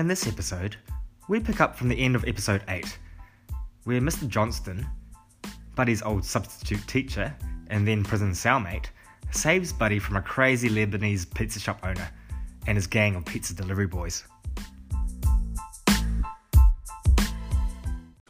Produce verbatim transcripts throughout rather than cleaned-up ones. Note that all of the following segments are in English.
In this episode, we pick up from the end of episode eight, where Mister Johnston, Buddy's old substitute teacher and then prison cellmate, saves Buddy from a crazy Lebanese pizza shop owner and his gang of pizza delivery boys.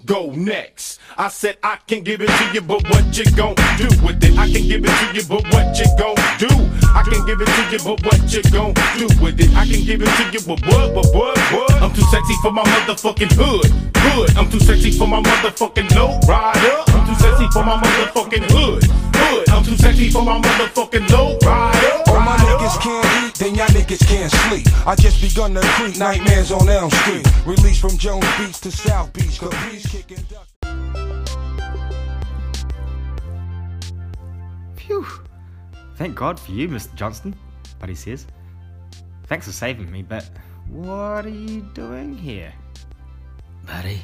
Go next. I said I can give it to you, but what you gon' do with it? I can give it to you, but what you gon' do? I can give it to you, but what you gon' do with it? I can give it to you, but what, but what, what? I'm too sexy for my motherfucking hood, hood. I'm too sexy for my motherfucking low rider. I'm too sexy for my motherfucking hood, hood. I'm too sexy for my motherfucking low rider. All my niggas can't eat, then y'all niggas can't sleep. I just begun to creep Nightmares on Elm Street. Released from Jones Beach to South Beach, cause he's kicking duck. Phew. Thank God for you, Mister Johnston, Buddy says. Thanks for saving me, but what are you doing here? Buddy,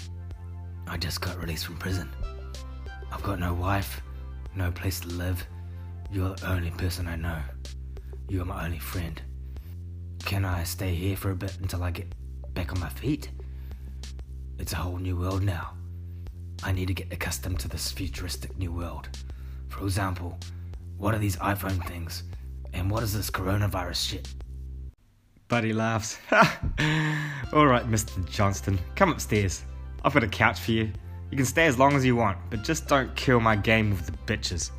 I just got released from prison. I've got no wife, no place to live. You're the only person I know. You're my only friend. Can I stay here for a bit until I get back on my feet? It's a whole new world now. I need to get accustomed to this futuristic new world. For example, what are these iPhone things? And what is this coronavirus shit? Buddy laughs. Alright, Mister Johnston, come upstairs. I've got a couch for you. You can stay as long as you want, but just don't kill my game with the bitches.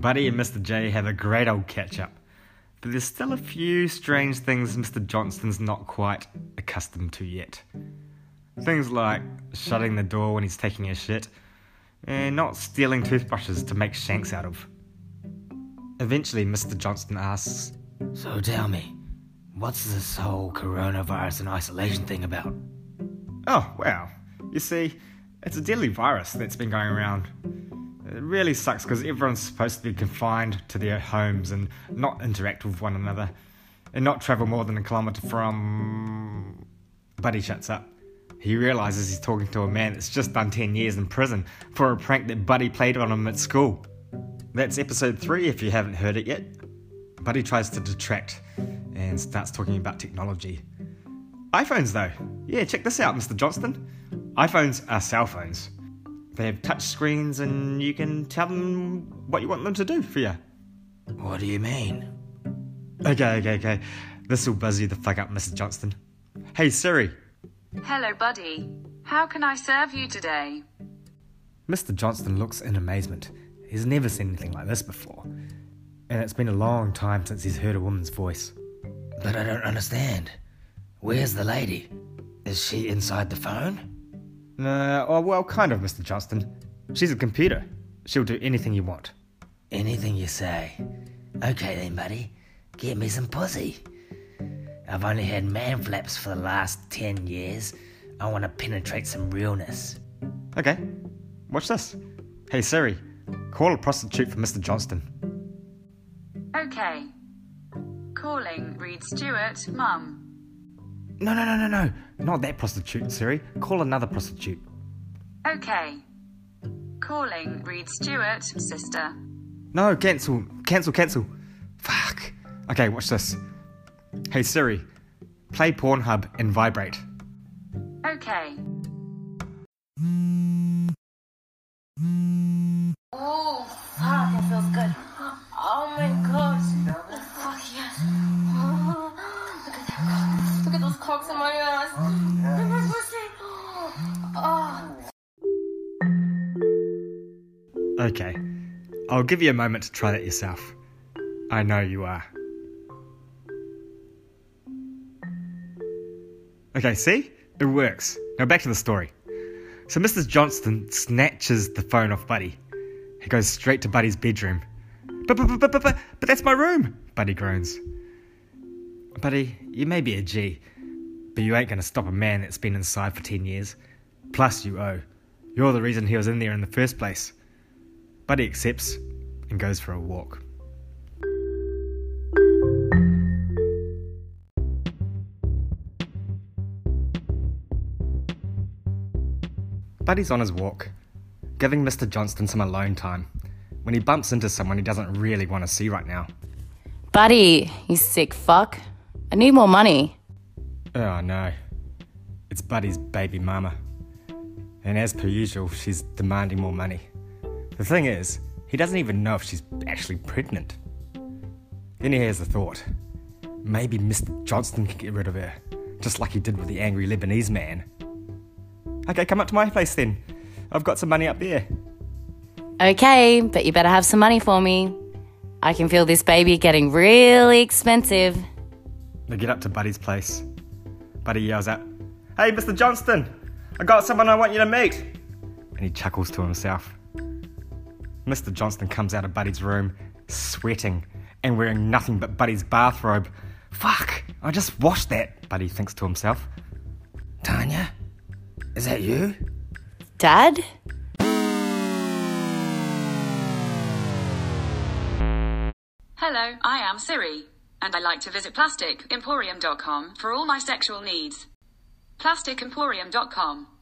Buddy and Mister J have a great old catch-up, but there's still a few strange things Mister Johnston's not quite accustomed to yet. Things like shutting the door when he's taking a shit, and not stealing toothbrushes to make shanks out of. Eventually, Mister Johnston asks, "So tell me, what's this whole coronavirus and isolation thing about?" "Oh, well, you see, it's a deadly virus that's been going around. It really sucks because everyone's supposed to be confined to their homes and not interact with one another and not travel more than a kilometre from..." Buddy shuts up. He realises he's talking to a man that's just done ten years in prison for a prank that Buddy played on him at school. That's episode three if you haven't heard it yet. Buddy tries to detract and starts talking about technology. iPhones though. Yeah, check this out, Mister Johnston. iPhones are cell phones. They have touch screens and you can tell them what you want them to do for you. What do you mean? Okay, okay, okay. This will buzz you the fuck up, Mister Johnston. Hey, Siri. Hello, Buddy. How can I serve you today? Mister Johnston looks in amazement. He's never seen anything like this before. And it's been a long time since he's heard a woman's voice. But I don't understand. Where's the lady? Is she inside the phone? Uh, oh, well, kind of, Mister Johnston. She's a computer. She'll do anything you want. Anything you say. Okay then, buddy. Get me some pussy. I've only had man flaps for the last ten years. I want to penetrate some realness. Okay. Watch this. Hey, Siri. Call a prostitute for Mister Johnston. Okay. Calling Reed Stewart, Mum. No, no, no, no, no. Not that prostitute, Siri. Call another prostitute. Okay. Calling Reed Stewart, sister. No, cancel. Cancel, cancel. Fuck. Okay, watch this. Hey, Siri. Play Pornhub and vibrate. Okay. Oh, fuck, it feels good. Oh, my gosh. Oh, fuck, yes. Oh, look at that. Look at those cocks in my ass. Oh, yeah. Look at my pussy. Oh. Okay, I'll give you a moment to try that yourself. I know you are. Okay, see? It works. Now back to the story. So Missus Johnston snatches the phone off Buddy. He goes straight to Buddy's bedroom. But, but, but, but, but, but that's my room, Buddy groans. Buddy, you may be a G, but you ain't gonna stop a man that's been inside for ten years. Plus you owe. You're the reason he was in there in the first place. Buddy accepts and goes for a walk. Buddy's on his walk, giving Mister Johnston some alone time, when he bumps into someone he doesn't really want to see right now. Buddy, you sick fuck. I need more money. Oh, no. It's Buddy's baby mama. And as per usual, she's demanding more money. The thing is, he doesn't even know if she's actually pregnant. Then he has a thought. Maybe Mister Johnston can get rid of her, just like he did with the angry Lebanese man. Okay, come up to my place then. I've got some money up there. Okay, but you better have some money for me. I can feel this baby getting really expensive. They get up to Buddy's place. Buddy yells out, "Hey, Mister Johnston, I got someone I want you to meet." And he chuckles to himself. Mister Johnston comes out of Buddy's room, sweating and wearing nothing but Buddy's bathrobe. Fuck, I just washed that, Buddy thinks to himself. Tanya, is that you? Dad? Hello, I am Siri, and I like to visit plastic emporium dot com for all my sexual needs. plastic emporium dot com